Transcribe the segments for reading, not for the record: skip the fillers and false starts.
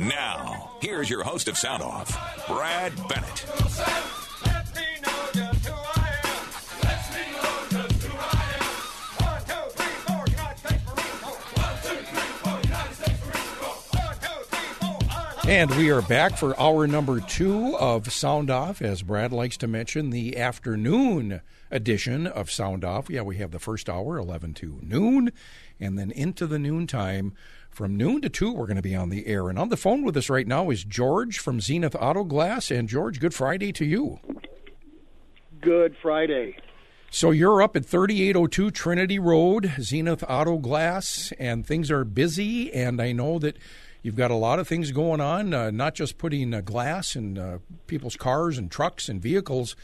Now, here's your host of Sound Off, Brad Bennett. And we are back for hour number two of Sound Off, as Brad likes to mention, the afternoon edition of Sound Off. Yeah, we have the first hour, 11 to noon, and then into the noontime. From noon to 2, we're going to be on the air. And on the phone with us right now is George from Zenith Auto Glass. And, George, good Friday to you. Good Friday. So you're up at 3802 Trinity Road, Zenith Auto Glass, and things are busy, and I know that you've got a lot of things going on, not just putting glass in people's cars and trucks and vehicles.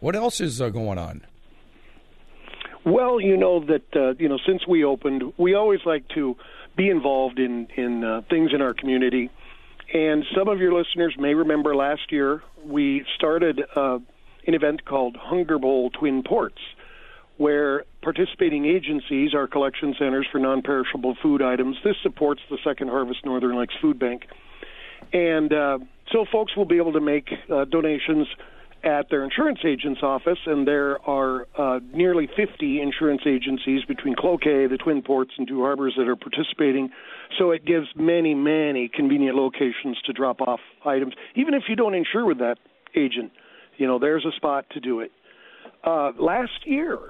What else is going on? Well, you know that since we opened, we always like to be involved in things in our community. And some of your listeners may remember last year we started an event called Hunger Bowl Twin Ports, where participating agencies are collection centers for non-perishable food items. This supports the Second Harvest Northern Lakes Food Bank. And so folks will be able to make donations at their insurance agent's office, and there are nearly 50 insurance agencies between Cloquet, the Twin Ports, and Two Harbors that are participating. So it gives many, many convenient locations to drop off items, even if you don't insure with that agent. You know, there's a spot to do it. Last year,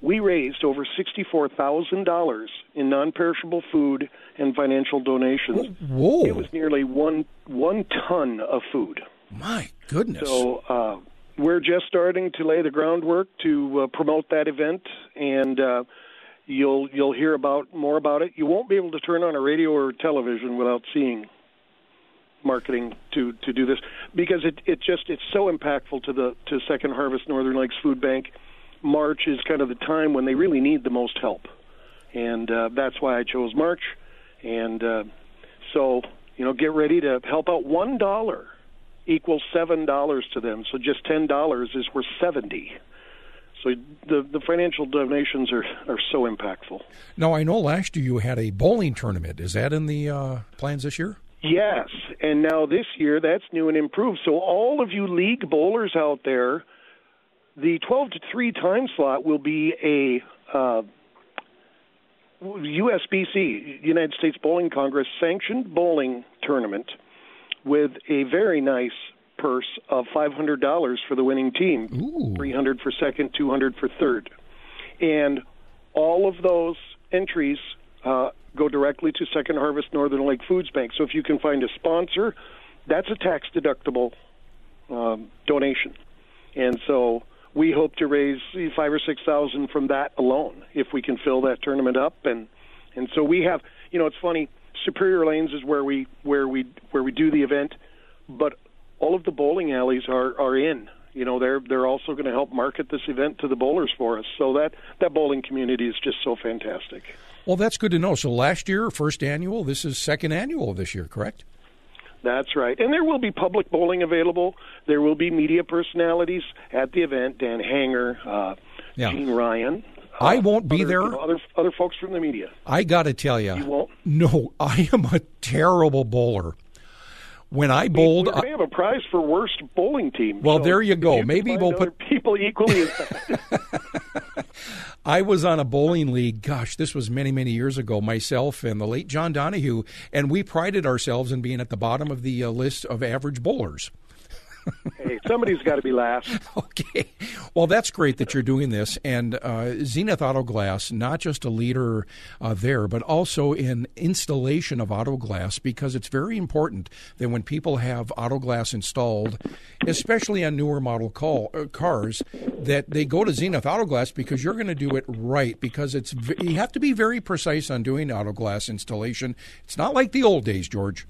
we raised over $64,000 in non-perishable food and financial donations. Whoa. It was nearly one ton of food. My goodness. So we're just starting to lay the groundwork to promote that event, and you'll hear more about it. You won't be able to turn on a radio or television without seeing marketing to do this, because it's so impactful to Second Harvest Northern Lakes Food Bank. March is kind of the time when they really need the most help, and that's why I chose March. And so, you know, get ready to help out. $1 equals $7 to them, so just $10 is worth $70. So the financial donations are so impactful. Now, I know last year you had a bowling tournament. Is that in the plans this year? Yes, and now this year that's new and improved. So all of you league bowlers out there, the 12 to 3 time slot will be a USBC, United States Bowling Congress, sanctioned bowling tournament with a very nice purse of $500 for the winning team. Ooh. $300 for second, $200 for third. And all of those entries go directly to Second Harvest Northern Lake Foods Bank. So if you can find a sponsor, that's a tax-deductible donation. And so we hope to raise $5,000 or $6,000 from that alone if we can fill that tournament up. And so we have, you know, it's funny, Superior Lanes is where we do the event, but all of the bowling alleys are in. You know, they're also going to help market this event to the bowlers for us. So that bowling community is just so fantastic. Well, that's good to know. So last year, first annual, this is second annual this year, correct? That's right. And there will be public bowling available. There will be media personalities at the event, Dan Hanger, Gene Ryan. I won't be there. You know, other folks from the media. I got to tell you. You won't? No, I am a terrible bowler. When I bowled, we have a prize for worst bowling team. Well, so there you go. Maybe we'll put people equally as bad. I was on a bowling league, gosh, this was many, many years ago, myself and the late John Donahue, and we prided ourselves in being at the bottom of the list of average bowlers. Hey, somebody's got to be last. Okay. Well, that's great that you're doing this. And Zenith Auto Glass, not just a leader there, but also in installation of auto glass, because it's very important that when people have auto glass installed, especially on newer model cars, that they go to Zenith Auto Glass, because you're going to do it right, because you have to be very precise on doing auto glass installation. It's not like the old days, George.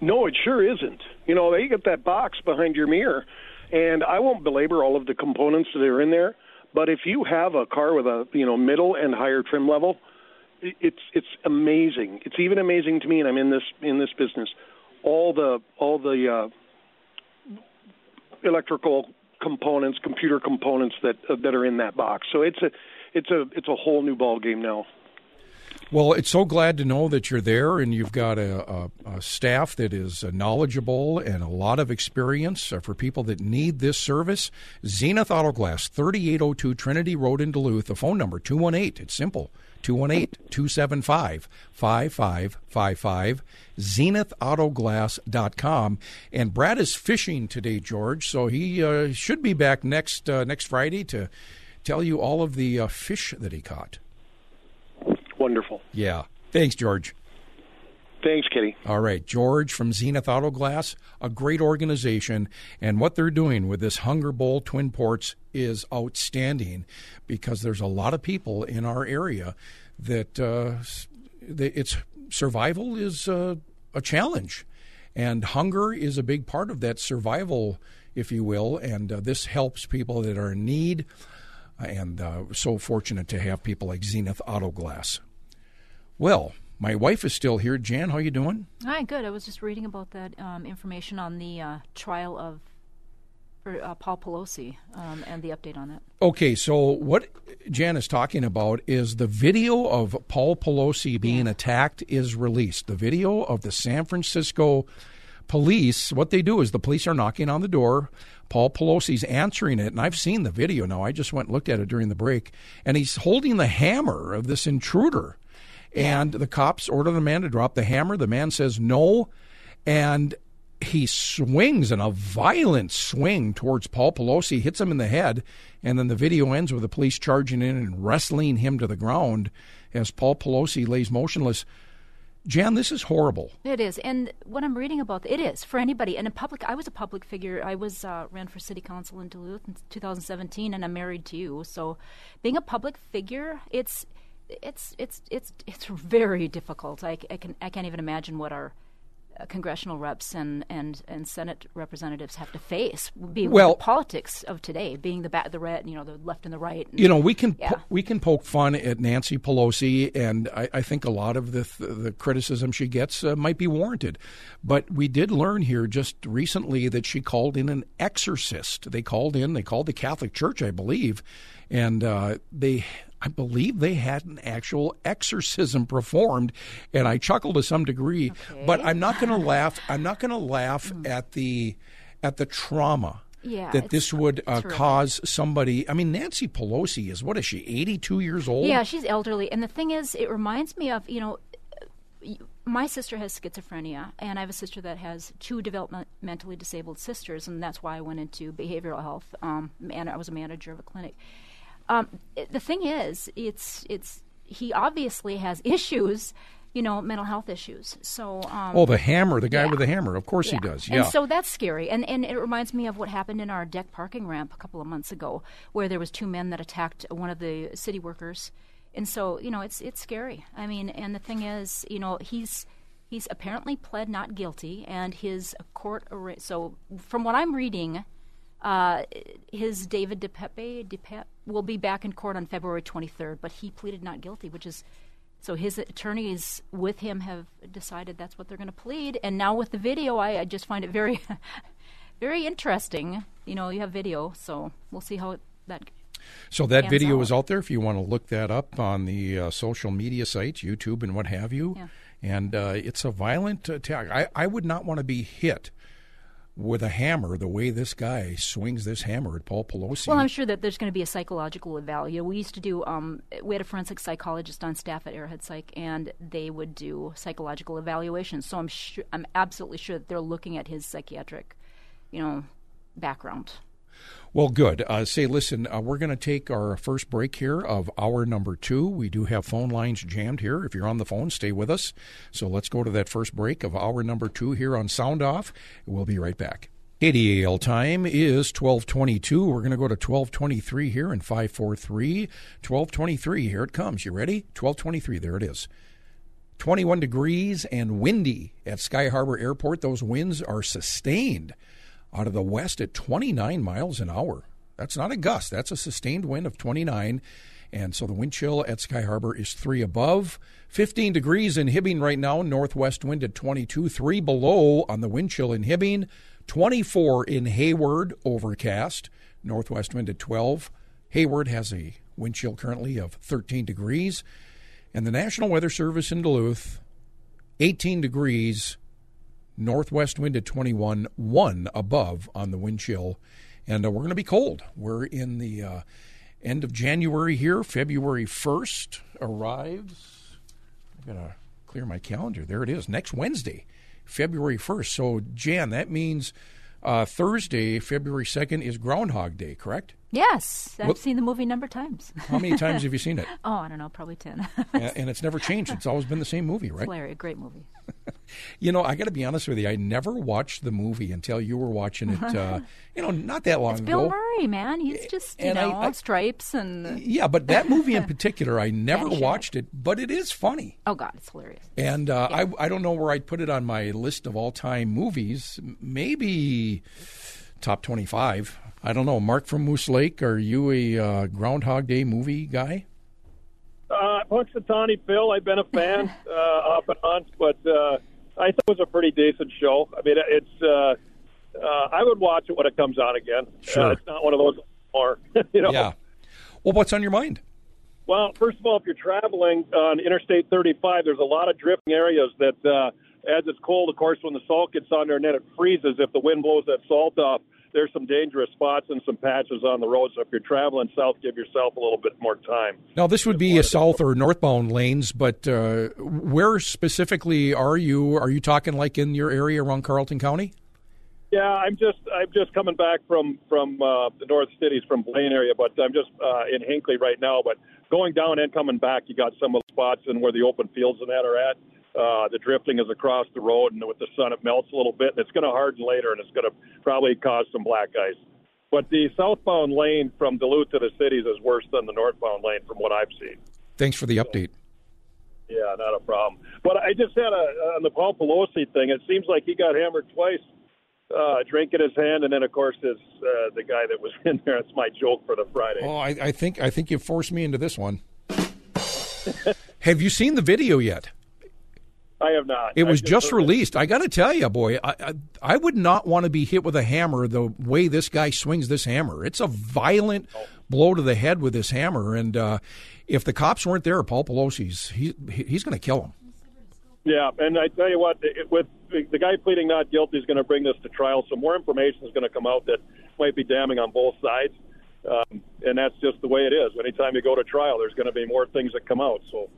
No, it sure isn't. You know, they get that box behind your mirror, and I won't belabor all of the components that are in there, but if you have a car with a, you know, middle and higher trim level, it's amazing. It's even amazing to me, and I'm in this business, all the electrical components, computer components that are in that box. So it's a whole new ball game now. Well, it's so glad to know that you're there, and you've got a staff that is knowledgeable and a lot of experience for people that need this service. Zenith Auto Glass, 3802 Trinity Road in Duluth. The phone number, 218. It's simple, 218-275-5555. ZenithAutoGlass.com. And Brad is fishing today, George, so he should be back next Friday to tell you all of the fish that he caught. Wonderful. Yeah. Thanks, George. Thanks, Kitty. All right. George from Zenith Auto Glass, a great organization, and what they're doing with this Hunger Bowl Twin Ports is outstanding, because there's a lot of people in our area that its survival is a challenge, and hunger is a big part of that survival, if you will, and this helps people that are in need. And so fortunate to have people like Zenith Auto Glass. Well, my wife is still here. Jan, how you doing? Hi, good. I was just reading about that information on the trial of Paul Pelosi and the update on that. Okay, so what Jan is talking about is the video of Paul Pelosi being attacked is released. The video of the San Francisco police, what they do is the police are knocking on the door. Paul Pelosi's answering it, and I've seen the video now. I just went and looked at it during the break, and he's holding the hammer of this intruder. And the cops order the man to drop the hammer. The man says no, and he swings in a violent swing towards Paul Pelosi, hits him in the head, and then the video ends with the police charging in and wrestling him to the ground as Paul Pelosi lays motionless. Jan, this is horrible. It is. And what I'm reading about, it is for anybody. And in public, I was a public figure. I was ran for city council in Duluth in 2017, and I'm married to you. So being a public figure, it's very difficult. I can't even imagine what our congressional reps and Senate representatives have to face with the politics of today, being the red, the left and the right. And, we can poke fun at Nancy Pelosi, and I think a lot of the criticism she gets might be warranted. But we did learn here just recently that she called in an exorcist. They called the Catholic Church, I believe, and I believe they had an actual exorcism performed, and I chuckle to some degree, okay. But I'm not going to laugh. I'm not going to laugh at the trauma that this would cause somebody. I mean, Nancy Pelosi is she, 82 years old? Yeah, she's elderly. And the thing is, it reminds me of, my sister has schizophrenia, and I have a sister that has two developmentally disabled sisters, and that's why I went into behavioral health, and I was a manager of a clinic. The thing is, he obviously has issues, mental health issues. So the guy with the hammer, of course he does. Yeah. And so that's scary. And it reminds me of what happened in our deck parking ramp a couple of months ago, where there was two men that attacked one of the city workers. And so it's scary. I mean, and the thing is, he's apparently pled not guilty, and his court. So from what I'm reading. His David DePepe will be back in court on February 23rd, but he pleaded not guilty, which is so his attorneys with him have decided that's what they're going to plead. And now with the video, I just find it very, very interesting. You have video, so we'll see how that. So that video is out there if you want to look that up on the social media sites, YouTube and what have you. Yeah. And it's a violent attack. I would not want to be hit with a hammer, the way this guy swings this hammer at Paul Pelosi. Well, I'm sure that there's going to be a psychological evaluation. We used to do, we had a forensic psychologist on staff at Arrowhead Psych, and they would do psychological evaluations. So I'm absolutely sure that they're looking at his psychiatric, background. Well, good. We're going to take our first break here of hour number 2. We do have phone lines jammed here. If you're on the phone, stay with us. So let's go to that first break of hour number 2 here on Sound Off. We'll be right back. KDAL time is 12:22. We're going to go to 12:23 here in 5:43. 12:23, here it comes. You ready? 12:23, there it is. 21 degrees and windy at Sky Harbor Airport. Those winds are sustained out of the west at 29 miles an hour. That's not a gust. That's a sustained wind of 29. And so the wind chill at Sky Harbor is 3 above. 15 degrees in Hibbing right now. Northwest wind at 22. 3 below on the wind chill in Hibbing. 24 in Hayward, overcast. Northwest wind at 12. Hayward has a wind chill currently of 13 degrees. And the National Weather Service in Duluth, 18 degrees, northwest wind at 21, 1 above on the wind chill. And we're going to be cold. We're in the end of January here. February 1st arrives. I've got to clear my calendar. There it is. Next Wednesday, February 1st. So, Jan, that means Thursday, February 2nd, is Groundhog Day, correct? Yes. I've seen the movie a number of times. How many times have you seen it? Oh, I don't know, probably 10. And it's never changed. It's always been the same movie, right? It's hilarious. Great movie. You know, I got to be honest with you. I never watched the movie until you were watching it, not that long ago. It's Bill Murray, man. He's just, stripes and... Yeah, but that movie in particular, I never watched it, but it is funny. Oh, God, it's hilarious. And I don't know where I'd put it on my list of all-time movies. Maybe top 25. I don't know. Mark from Moose Lake, are you a Groundhog Day movie guy? Punxsutawney Phil, I've been a fan off and on, but I thought it was a pretty decent show. I mean, it's I would watch it when it comes on again. Sure. It's not one of those anymore. Yeah. Well, what's on your mind? Well, first of all, if you're traveling on Interstate 35, there's a lot of drifting areas that, as it's cold, of course, when the salt gets on there and then it freezes, if the wind blows that salt off, there's some dangerous spots and some patches on the road. So if you're traveling south, give yourself a little bit more time. Now, this would be a south or northbound lanes, but where specifically are you? Are you talking like in your area around Carleton County? Yeah, I'm just coming back from the north cities, from Blaine area, but I'm just in Hinckley right now. But going down and coming back, you got some of the spots and where the open fields and that are at. The drifting is across the road, and with the sun, it melts a little bit, and it's going to harden later, and it's going to probably cause some black ice. But the southbound lane from Duluth to the cities is worse than the northbound lane from what I've seen. Thanks for the update. So, yeah, not a problem. But I just had on the Paul Pelosi thing, it seems like he got hammered twice, drink in his hand, and then, of course, is the guy that was in there. That's my joke for the Friday. Oh, I think you forced me into this one. Have you seen the video yet? I have not. It was just released. I got to tell you, boy, I would not want to be hit with a hammer the way this guy swings this hammer. It's a violent blow to the head with this hammer, and if the cops weren't there, Paul Pelosi's he's going to kill him. Yeah, and I tell you what, with the guy pleading not guilty is going to bring this to trial. So more information is going to come out that might be damning on both sides, and that's just the way it is. Anytime you go to trial, there's going to be more things that come out, so...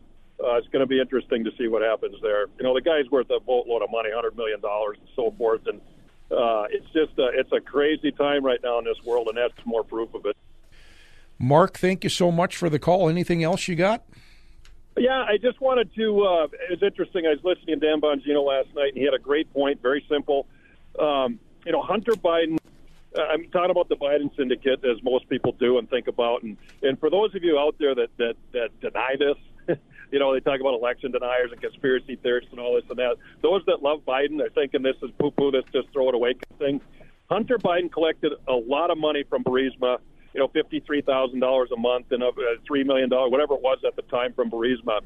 it's going to be interesting to see what happens there. You know, the guy's worth a boatload of money, $100 million and so forth. And it's a crazy time right now in this world, and that's more proof of it. Mark, thank you so much for the call. Anything else you got? Yeah, I just wanted to it's interesting. I was listening to Dan Bongino last night, and he had a great point, very simple. Hunter Biden, I'm talking about the Biden syndicate, as most people do and think about. And for those of you out there that deny this, they talk about election deniers and conspiracy theorists and all this and that. Those that love Biden are thinking this is poo-poo, this just throw it away thing. Hunter Biden collected a lot of money from Burisma, $53,000 a month and $3 million, whatever it was at the time from Burisma.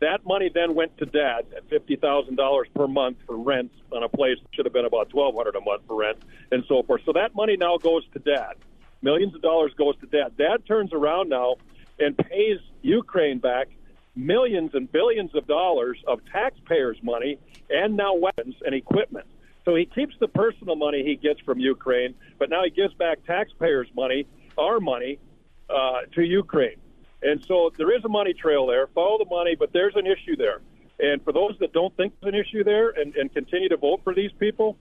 That money then went to Dad at $50,000 per month for rent on a place that should have been about $1,200 a month for rent and so forth. So that money now goes to Dad. Millions of dollars goes to Dad. Dad turns around now and pays Ukraine back millions and billions of dollars of taxpayers' money and now weapons and equipment. So he keeps the personal money he gets from Ukraine, but now he gives back taxpayers' money, our money, to Ukraine. And so there is a money trail there. Follow the money, but there's an issue there. And for those that don't think there's an issue there and continue to vote for these people,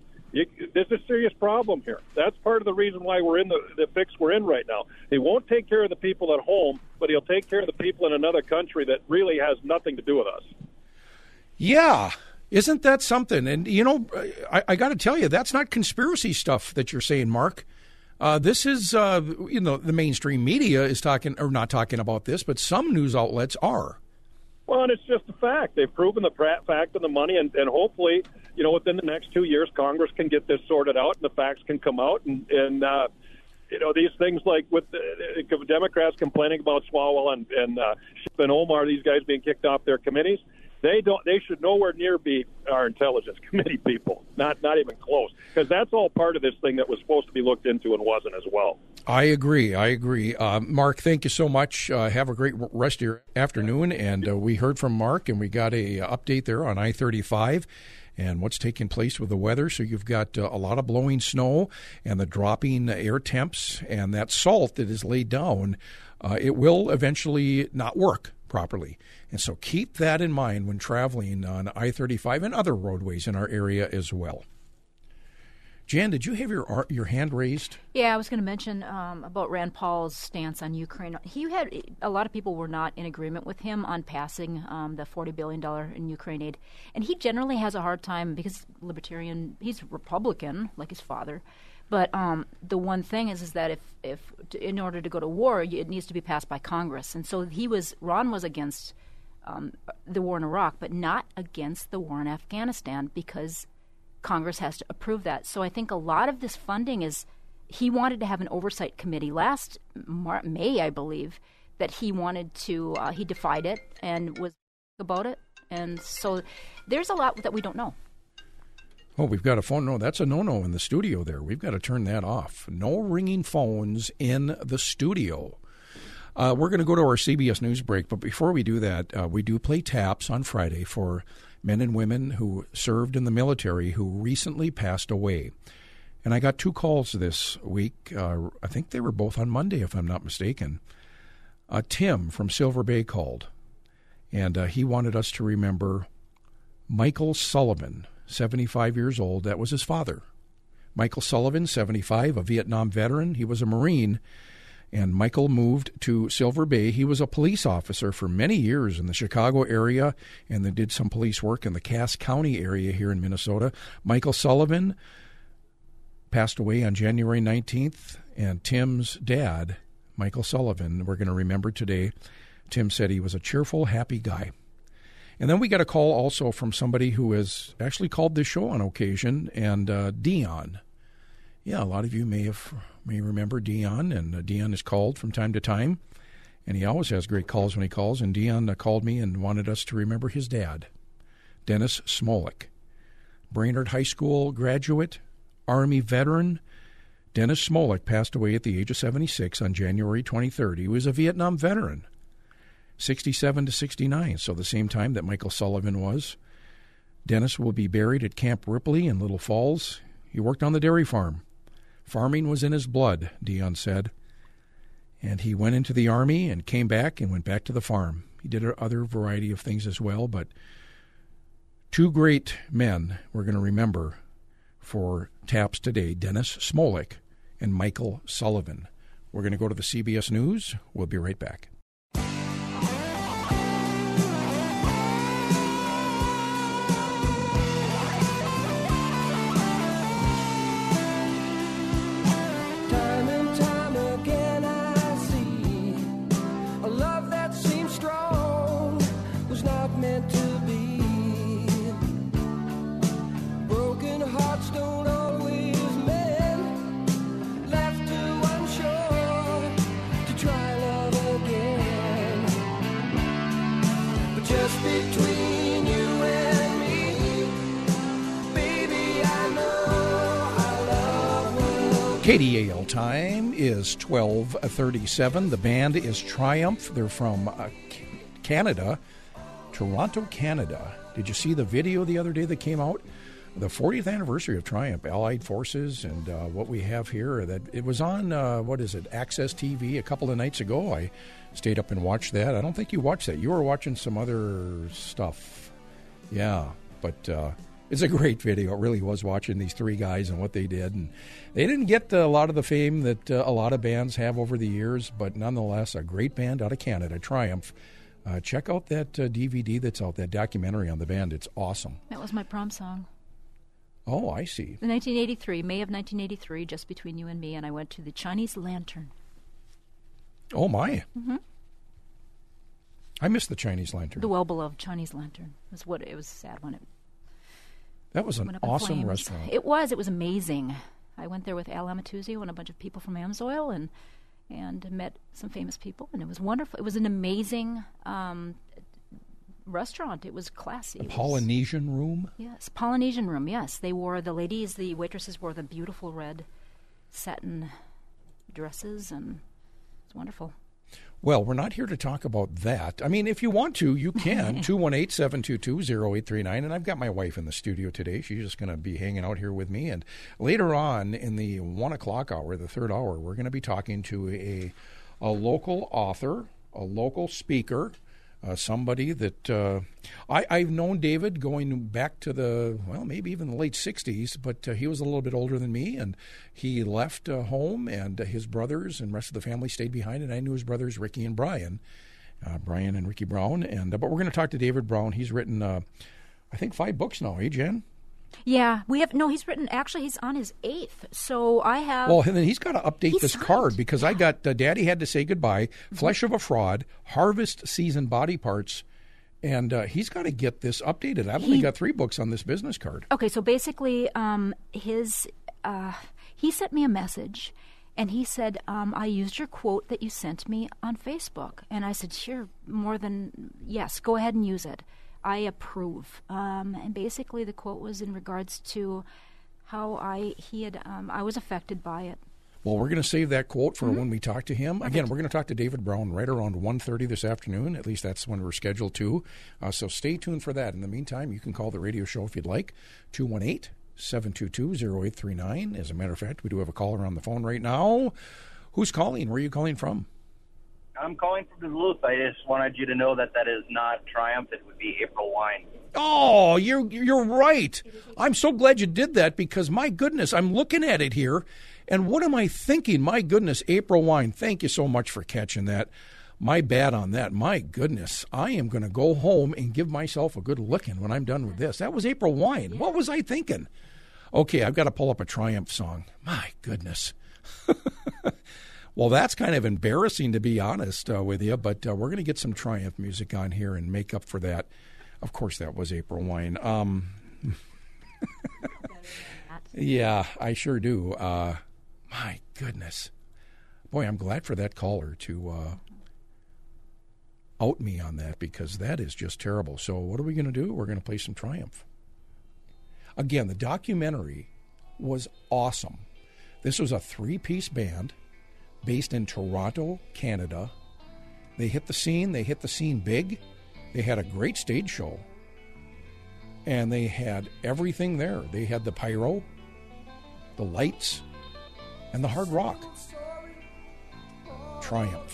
there's a serious problem here. That's part of the reason why we're in the fix we're in right now. He won't take care of the people at home, but he'll take care of the people in another country that really has nothing to do with us. Yeah, isn't that something? And, I got to tell you, that's not conspiracy stuff that you're saying, Mark. This is, the mainstream media is talking, or not talking about this, but some news outlets are. Well, and it's just a fact. They've proven the fact of the money, and hopefully, within the next 2 years, Congress can get this sorted out and the facts can come out. And these things like with the Democrats complaining about Swalwell and Schiff and Omar, these guys being kicked off their committees, They don't. They should nowhere near be our intelligence committee people. Not even close, because that's all part of this thing that was supposed to be looked into and wasn't as well. I agree. Mark, thank you so much. Have a great rest of your afternoon. And we heard from Mark, and we got a update there on I-35 and what's taking place with the weather. So you've got a lot of blowing snow and the dropping air temps, and that salt that is laid down, it will eventually not work properly. And so keep that in mind when traveling on I-35 and other roadways in our area as well. Jan, did you have your hand raised? Yeah, I was going to mention about Rand Paul's stance on Ukraine. He had a lot of people were not in agreement with him on passing the $40 billion in Ukraine aid. And he generally has a hard time because libertarian, he's Republican, like his father. But the one thing is that if in order to go to war, it needs to be passed by Congress. And so Ron was against the war in Iraq, but not against the war in Afghanistan because Congress has to approve that. So I think a lot of this funding is he wanted to have an oversight committee last May, I believe, that he wanted to, he defied it and was about it. And so there's a lot that we don't know. Oh, we've got a phone. No, that's a no-no in the studio there. We've got to turn that off. No ringing phones in the studio. We're going to go to our CBS News break, but before we do that, we do play taps on Friday for men and women who served in the military who recently passed away. And I got two calls this week. I think they were both on Monday, if I'm not mistaken. Tim from Silver Bay called, and he wanted us to remember Michael Sullivan, 75 years old. That was his father. Michael Sullivan, 75, a Vietnam veteran. He was a Marine, and Michael moved to Silver Bay. He was a police officer for many years in the Chicago area and then did some police work in the Cass County area here in Minnesota. Michael Sullivan passed away on January 19th, and Tim's dad, Michael Sullivan, we're going to remember today. Tim said he was a cheerful, happy guy. And then we got a call also from somebody who has actually called this show on occasion, and Dion. Yeah, a lot of you may remember Dion, and Dion is called from time to time, and he always has great calls when he calls, and Dion called me and wanted us to remember his dad, Dennis Smolik, Brainerd High School graduate, Army veteran. Dennis Smolik passed away at the age of 76 on January 23rd. He was a Vietnam veteran, 67 to 69, so the same time that Michael Sullivan was. Dennis will be buried at Camp Ripley in Little Falls. He worked on the dairy farm. Farming was in his blood, Dion said. And he went into the Army and came back and went back to the farm. He did other variety of things as well, but two great men we're going to remember for TAPS today, Dennis Smolik and Michael Sullivan. We're going to go to the CBS News. We'll be right back. KDAL time is 12:37. The band is Triumph. They're from Canada, Toronto, Canada. Did you see the video the other day that came out? The 40th anniversary of Triumph, Allied Forces, and what we have here. That it was on, Access TV a couple of nights ago. I stayed up and watched that. I don't think you watched that. You were watching some other stuff. Yeah, but... It's a great video. It really was, watching these three guys and what they did. And they didn't get a lot of the fame that a lot of bands have over the years, but nonetheless, a great band out of Canada, Triumph. Check out that DVD that's out, that documentary on the band. It's awesome. That was my prom song. Oh, I see. In 1983, May of 1983, Just Between You and Me, and I went to the Chinese Lantern. Oh, my. Mm-hmm. I missed the Chinese Lantern. The well-beloved Chinese Lantern. That's what it was sad when it... That was an awesome restaurant. It was amazing. I went there with Al Amatuzzi and a bunch of people from Amsoil and met some famous people, and it was wonderful. It was an amazing restaurant. It was classy. The Polynesian room? Yes, Polynesian room, yes. They wore, the ladies, the waitresses wore the beautiful red satin dresses, and it's wonderful. Well, we're not here to talk about that. I mean, if you want to, you can. 218-722-0839. And I've got my wife in the studio today. She's just going to be hanging out here with me. And later on in the 1 o'clock hour, the third hour, we're going to be talking to a local author, a local speaker, somebody that I've known David going back to the, well, maybe even the late 60s, but he was a little bit older than me, and he left home, and his brothers and rest of the family stayed behind, and I knew his brothers, Ricky and Brian, Brian and Ricky Brown, and but we're going to talk to David Brown. He's written, I think, 5 books now, eh, Jen? Yeah, we have, no, he's written, actually, he's on his 8th, so I have... Well, and then he's got to update this card, because I got, Daddy Had to Say Goodbye, Flesh of a Fraud, Harvest Season Body Parts, and he's got to get this updated. I've only got 3 books on this business card. Okay, so basically, his, he sent me a message, and he said, I used your quote that you sent me on Facebook, and I said, sure, more than, yes, go ahead and use it. I approve. And basically the quote was in regards to how I was affected by it. Well, we're going to save that quote for when we talk to him. Again, we're going to talk to David Brown right around 1:30 this afternoon. At least that's when we're scheduled to. So stay tuned for that. In the meantime, you can call the radio show if you'd like, 218-722-0839. As a matter of fact, we do have a caller on the phone right now. Who's calling? Where are you calling from? I'm calling from Duluth. I just wanted you to know that that is not Triumph. It would be April Wine. Oh, you're right. I'm so glad you did that because, my goodness, I'm looking at it here, and what am I thinking? My goodness, April Wine, thank you so much for catching that. My bad on that. My goodness, I am going to go home and give myself a good licking when I'm done with this. That was April Wine. Yeah. What was I thinking? Okay, I've got to pull up a Triumph song. My goodness. Well, that's kind of embarrassing, to be honest with you, but we're going to get some Triumph music on here and make up for that. Of course, that was April Wine. Yeah, I sure do. My goodness. Boy, I'm glad for that caller to out me on that because that is just terrible. So what are we going to do? We're going to play some Triumph. Again, the documentary was awesome. This was a 3-piece band. Based in Toronto, Canada. They hit the scene big. They had a great stage show. And they had everything there. They had the pyro, the lights, and the hard rock. Triumph.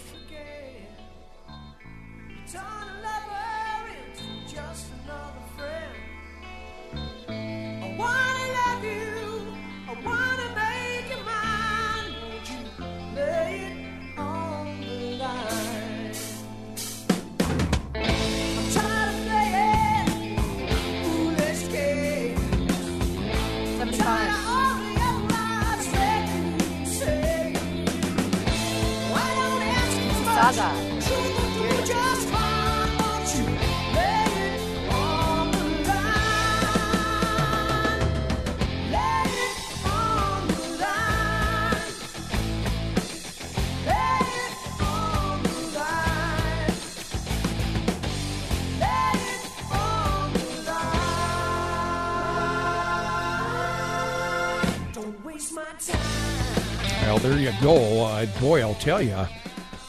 Well, there you go. Boy, I'll tell you,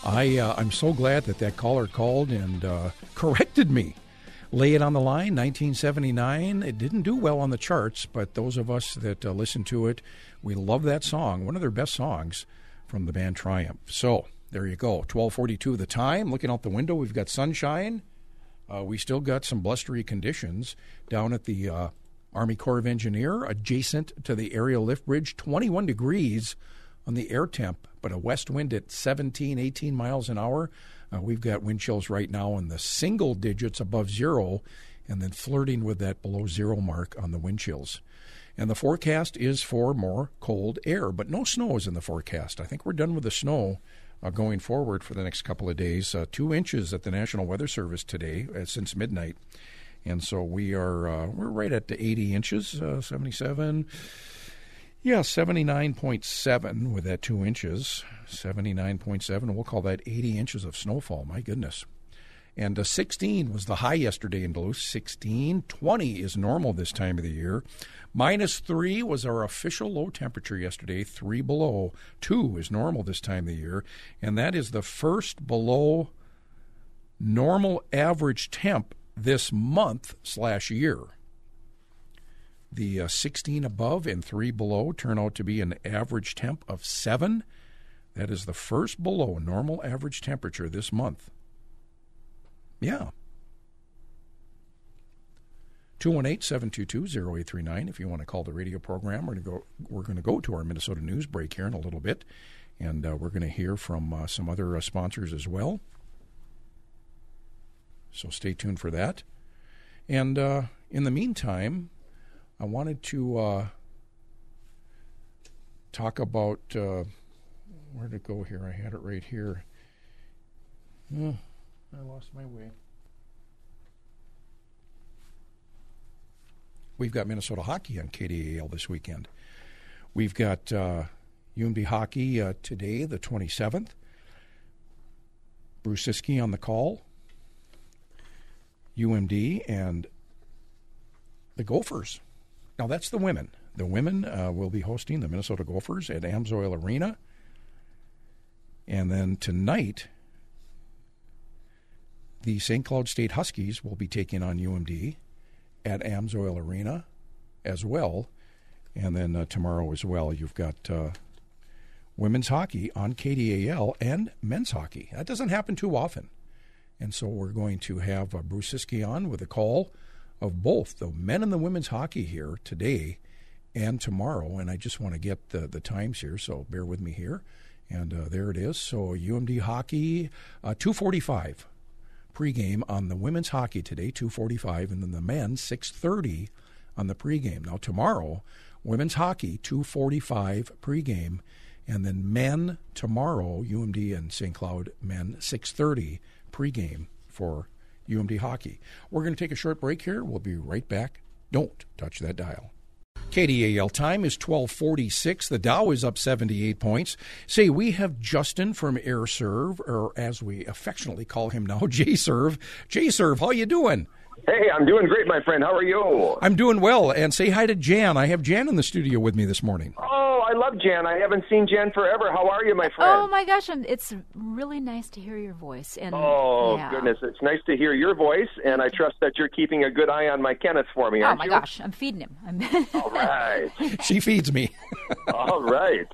I'm so glad that caller called and corrected me. Lay It on the Line, 1979. It didn't do well on the charts, but those of us that listen to it, we love that song. One of their best songs from the band Triumph. So there you go. 12:42 the time. Looking out the window, we've got sunshine. We still got some blustery conditions down at the Army Corps of Engineer, adjacent to the aerial lift bridge, 21 degrees on the air temp, but a west wind at 17, 18 miles an hour. We've got wind chills right now in the single digits above zero, and then flirting with that below zero mark on the wind chills. And the forecast is for more cold air, but no snow is in the forecast. I think we're done with the snow going forward for the next couple of days. 2 inches at the National Weather Service today since midnight. And so we're right at the 80 inches, 77. Yeah, 79.7 with that 2 inches, 79.7. We'll call that 80 inches of snowfall. My goodness. And 16 was the high yesterday in Duluth, 16. 20 is normal this time of the year. -3 was our official low temperature yesterday, 3 below. 2 is normal this time of the year, and that is the first below normal average temp this month / year. The 16 above and 3 below turn out to be an average temp of 7. That is the first below normal average temperature this month. Yeah. 218-722-0839 if you want to call the radio program. We're going to go to our Minnesota news break here in a little bit, and we're going to hear from some other sponsors as well. So stay tuned for that. And in the meantime, I wanted to talk about where did it go here? I had it right here. I lost my way. We've got Minnesota hockey on KDAL this weekend. We've got UMB hockey today, the 27th. Bruce Ciskie on the call. UMD and the Gophers. Now, that's the women. The women will be hosting the Minnesota Gophers at Amsoil Arena. And then tonight, the St. Cloud State Huskies will be taking on UMD at Amsoil Arena as well. And then tomorrow as well, you've got women's hockey on KDAL and men's hockey. That doesn't happen too often. And so we're going to have Bruce Ciskie on with a call of both the men and the women's hockey here today and tomorrow. And I just want to get the times here, so bear with me here. And there it is. So UMD hockey, 2:45. Pregame on the women's hockey today, 2:45, and then the men's 6:30 on the pregame. Now tomorrow, women's hockey 2:45 pregame, and then men tomorrow, UMD and St. Cloud men 6:30 pregame for UMD hockey. We're going to take a short break here. We'll be right back. Don't touch that dial. KDAL time is 12:46. The Dow is up 78 points. Say, we have Justin from AirServ, or as we affectionately call him now, J-Serv. J-Serv, how you doing? Hey, I'm doing great, my friend. How are you? I'm doing well. And say hi to Jan. I have Jan in the studio with me this morning. Oh, I love Jan. I haven't seen Jan forever. How are you, my friend? Oh, my gosh. It's really nice to hear your voice. And oh, yeah. Goodness. It's nice to hear your voice, and I trust that you're keeping a good eye on my Kenneth for me, aren't you? Oh, my gosh. I'm feeding him. All right. She feeds me. All right.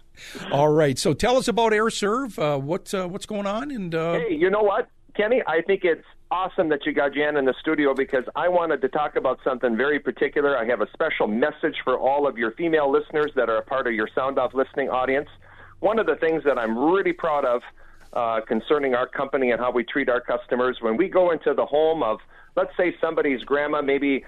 All right. So tell us about AirServ. What's going on? And hey, you know what, Kenny? I think it's awesome that you got Jan in the studio because I wanted to talk about something very particular. I have a special message for all of your female listeners that are a part of your Sound Off listening audience. One of the things that I'm really proud of concerning our company and how we treat our customers, when we go into the home of, let's say, somebody's grandma, maybe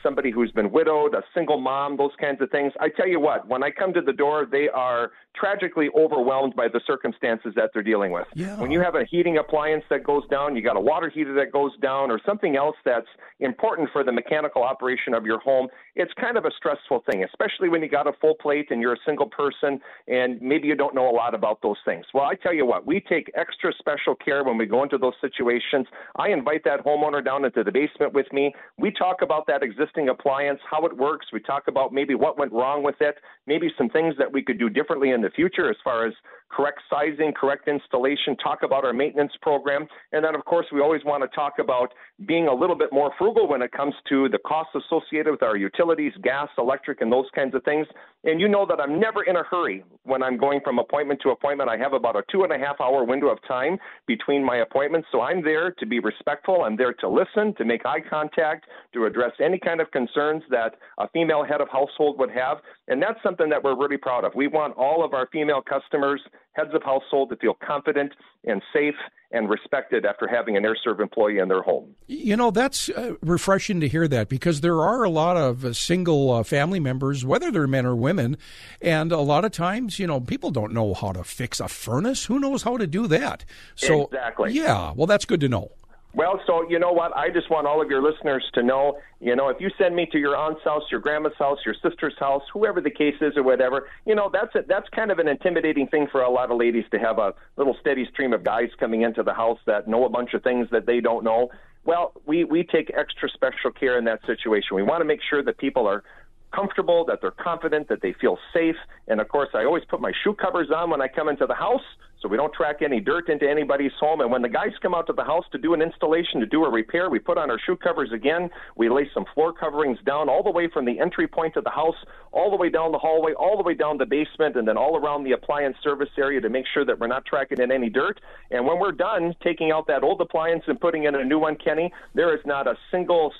somebody who's been widowed, a single mom, those kinds of things, I tell you what, when I come to the door, they are tragically overwhelmed by the circumstances that they're dealing with. Yeah. When you have a heating appliance that goes down, you got a water heater that goes down, or something else that's important for the mechanical operation of your home, it's kind of a stressful thing, especially when you got a full plate and you're a single person and maybe you don't know a lot about those things. Well, I tell you what, we take extra special care when we go into those situations. I invite that homeowner down into the basement with me. We talk about that existing appliance, how it works. We talk about maybe what went wrong with it, maybe some things that we could do differently in the future as far as correct sizing, correct installation, talk about our maintenance program. And then, of course, we always want to talk about being a little bit more frugal when it comes to the costs associated with our utilities, gas, electric, and those kinds of things. And you know that I'm never in a hurry when I'm going from appointment to appointment. I have about a 2.5-hour window of time between my appointments. So I'm there to be respectful. I'm there to listen, to make eye contact, to address any kind of concerns that a female head of household would have. And that's something that we're really proud of. We want all of our female customers, heads of household, to feel confident and safe and respected after having an AirServ employee in their home. You know, that's refreshing to hear that, because there are a lot of single family members, whether they're men or women, and a lot of times, you know, people don't know how to fix a furnace. Who knows how to do that? So, exactly. Yeah, well, that's good to know. Well, so you know what? I just want all of your listeners to know, you know, if you send me to your aunt's house, your grandma's house, your sister's house, whoever the case is or whatever, you know, that's kind of an intimidating thing for a lot of ladies to have a little steady stream of guys coming into the house that know a bunch of things that they don't know. Well, we take extra special care in that situation. We want to make sure that people are comfortable, that they're confident, that they feel safe. And of course, I always put my shoe covers on when I come into the house so we don't track any dirt into anybody's home. And when the guys come out to the house to do an installation, to do a repair, we put on our shoe covers again. We lay some floor coverings down all the way from the entry point of the house, all the way down the hallway, all the way down the basement, and then all around the appliance service area to make sure that we're not tracking in any dirt. And when we're done taking out that old appliance and putting in a new one, Kenny, there is not a single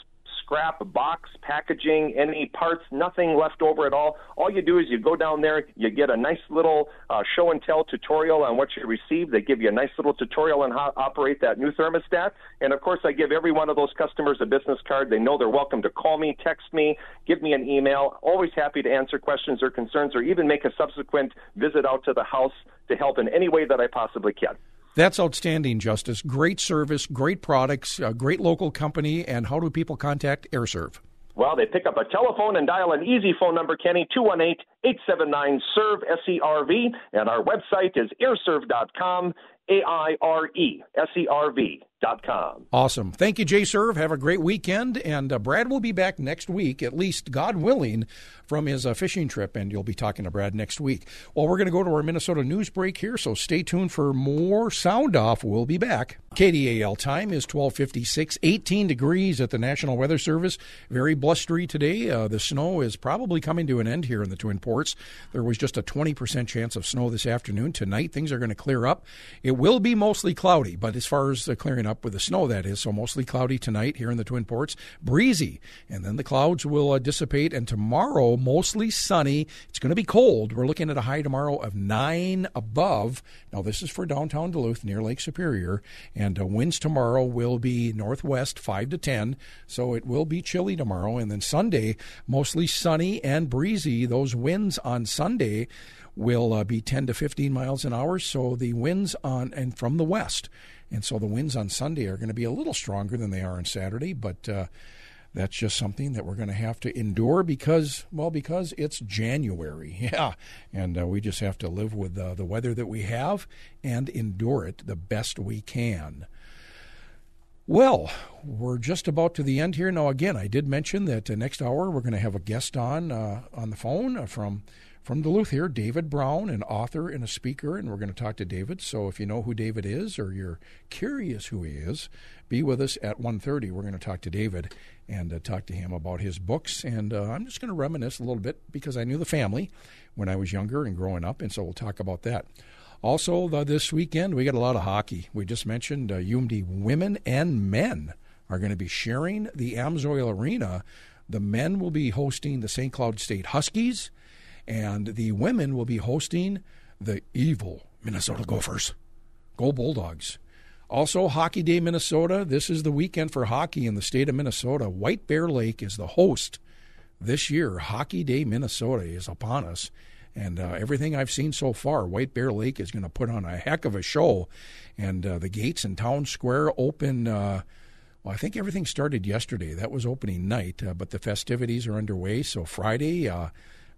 scrap, box, packaging, any parts, nothing left over at all. All you do is you go down there, you get a nice little show and tell tutorial on what you receive. They give you a nice little tutorial on how to operate that new thermostat. And of course, I give every one of those customers a business card. They know they're welcome to call me, text me, give me an email. Always happy to answer questions or concerns or even make a subsequent visit out to the house to help in any way that I possibly can. That's outstanding, Justice. Great service, great products, a great local company. And how do people contact AirServ? Well, they pick up a telephone and dial an easy phone number, Kenny, 218-879-SERV, S-E-R-V. And our website is airserv.com, A-I-R-E-S-E-R-V.com. Awesome. Thank you, J-Serv. Have a great weekend. And Brad will be back next week, at least, God willing, from his fishing trip. And you'll be talking to Brad next week. Well, we're going to go to our Minnesota news break here, so stay tuned for more Sound Off. We'll be back. KDAL time is 12:56, 18 degrees at the National Weather Service. Very blustery today. The snow is probably coming to an end here in the Twin Ports. There was just a 20% chance of snow this afternoon. Tonight, things are going to clear up. It will be mostly cloudy, but as far as the clearing up with the snow, that is. So mostly cloudy tonight here in the Twin Ports. Breezy. And then the clouds will dissipate. And tomorrow, mostly sunny. It's going to be cold. We're looking at a high tomorrow of 9 above. Now, this is for downtown Duluth near Lake Superior. And winds tomorrow will be northwest 5 to 10. So it will be chilly tomorrow. And then Sunday, mostly sunny and breezy. Those winds on Sunday will be 10 to 15 miles an hour. So the winds on and from the west. And so the winds on Sunday are going to be a little stronger than they are on Saturday. But that's just something that we're going to have to endure because it's January. Yeah. And we just have to live with the weather that we have and endure it the best we can. Well, we're just about to the end here. Now, again, I did mention that next hour we're going to have a guest on the phone from Duluth here, David Brown, an author and a speaker, and we're going to talk to David. So if you know who David is or you're curious who he is, be with us at 1:30. We're going to talk to David and talk to him about his books. And I'm just going to reminisce a little bit because I knew the family when I was younger and growing up, and so we'll talk about that. Also, this weekend, we got a lot of hockey. We just mentioned UMD women and men are going to be sharing the Amsoil Arena. The men will be hosting the St. Cloud State Huskies, and the women will be hosting the evil Minnesota Gophers. Go Bulldogs. Also, Hockey Day Minnesota. This is the weekend for hockey in the state of Minnesota. White Bear Lake is the host this year. Hockey Day Minnesota is upon us. And everything I've seen so far, White Bear Lake is going to put on a heck of a show. And the gates in Town Square open. Well, I think everything started yesterday. That was opening night. But the festivities are underway. So Friday,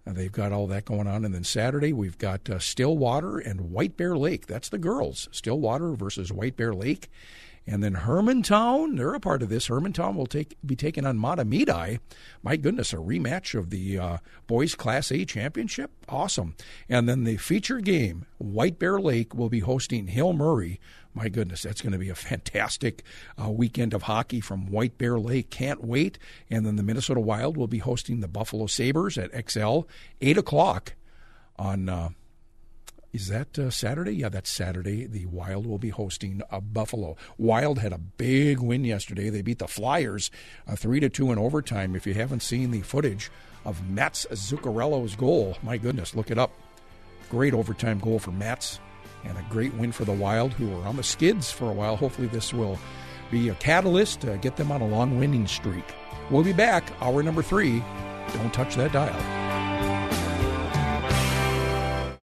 they've got all that going on. And then Saturday, we've got Stillwater and White Bear Lake. That's the girls. Stillwater versus White Bear Lake. And then Hermantown, they're a part of this. Hermantown will be taking on Matamidi. My goodness, a rematch of the Boys Class A Championship. Awesome. And then the feature game, White Bear Lake will be hosting Hill Murray. My goodness, that's going to be a fantastic weekend of hockey from White Bear Lake. Can't wait. And then the Minnesota Wild will be hosting the Buffalo Sabres at XL, 8 o'clock on is that Saturday? Yeah, that's Saturday. The Wild will be hosting Buffalo. Wild had a big win yesterday. They beat the Flyers 3-2 in overtime. If you haven't seen the footage of Mats Zuccarello's goal, my goodness, look it up. Great overtime goal for Mats and a great win for the Wild, who were on the skids for a while. Hopefully this will be a catalyst to get them on a long winning streak. We'll be back, hour number 3. Don't touch that dial.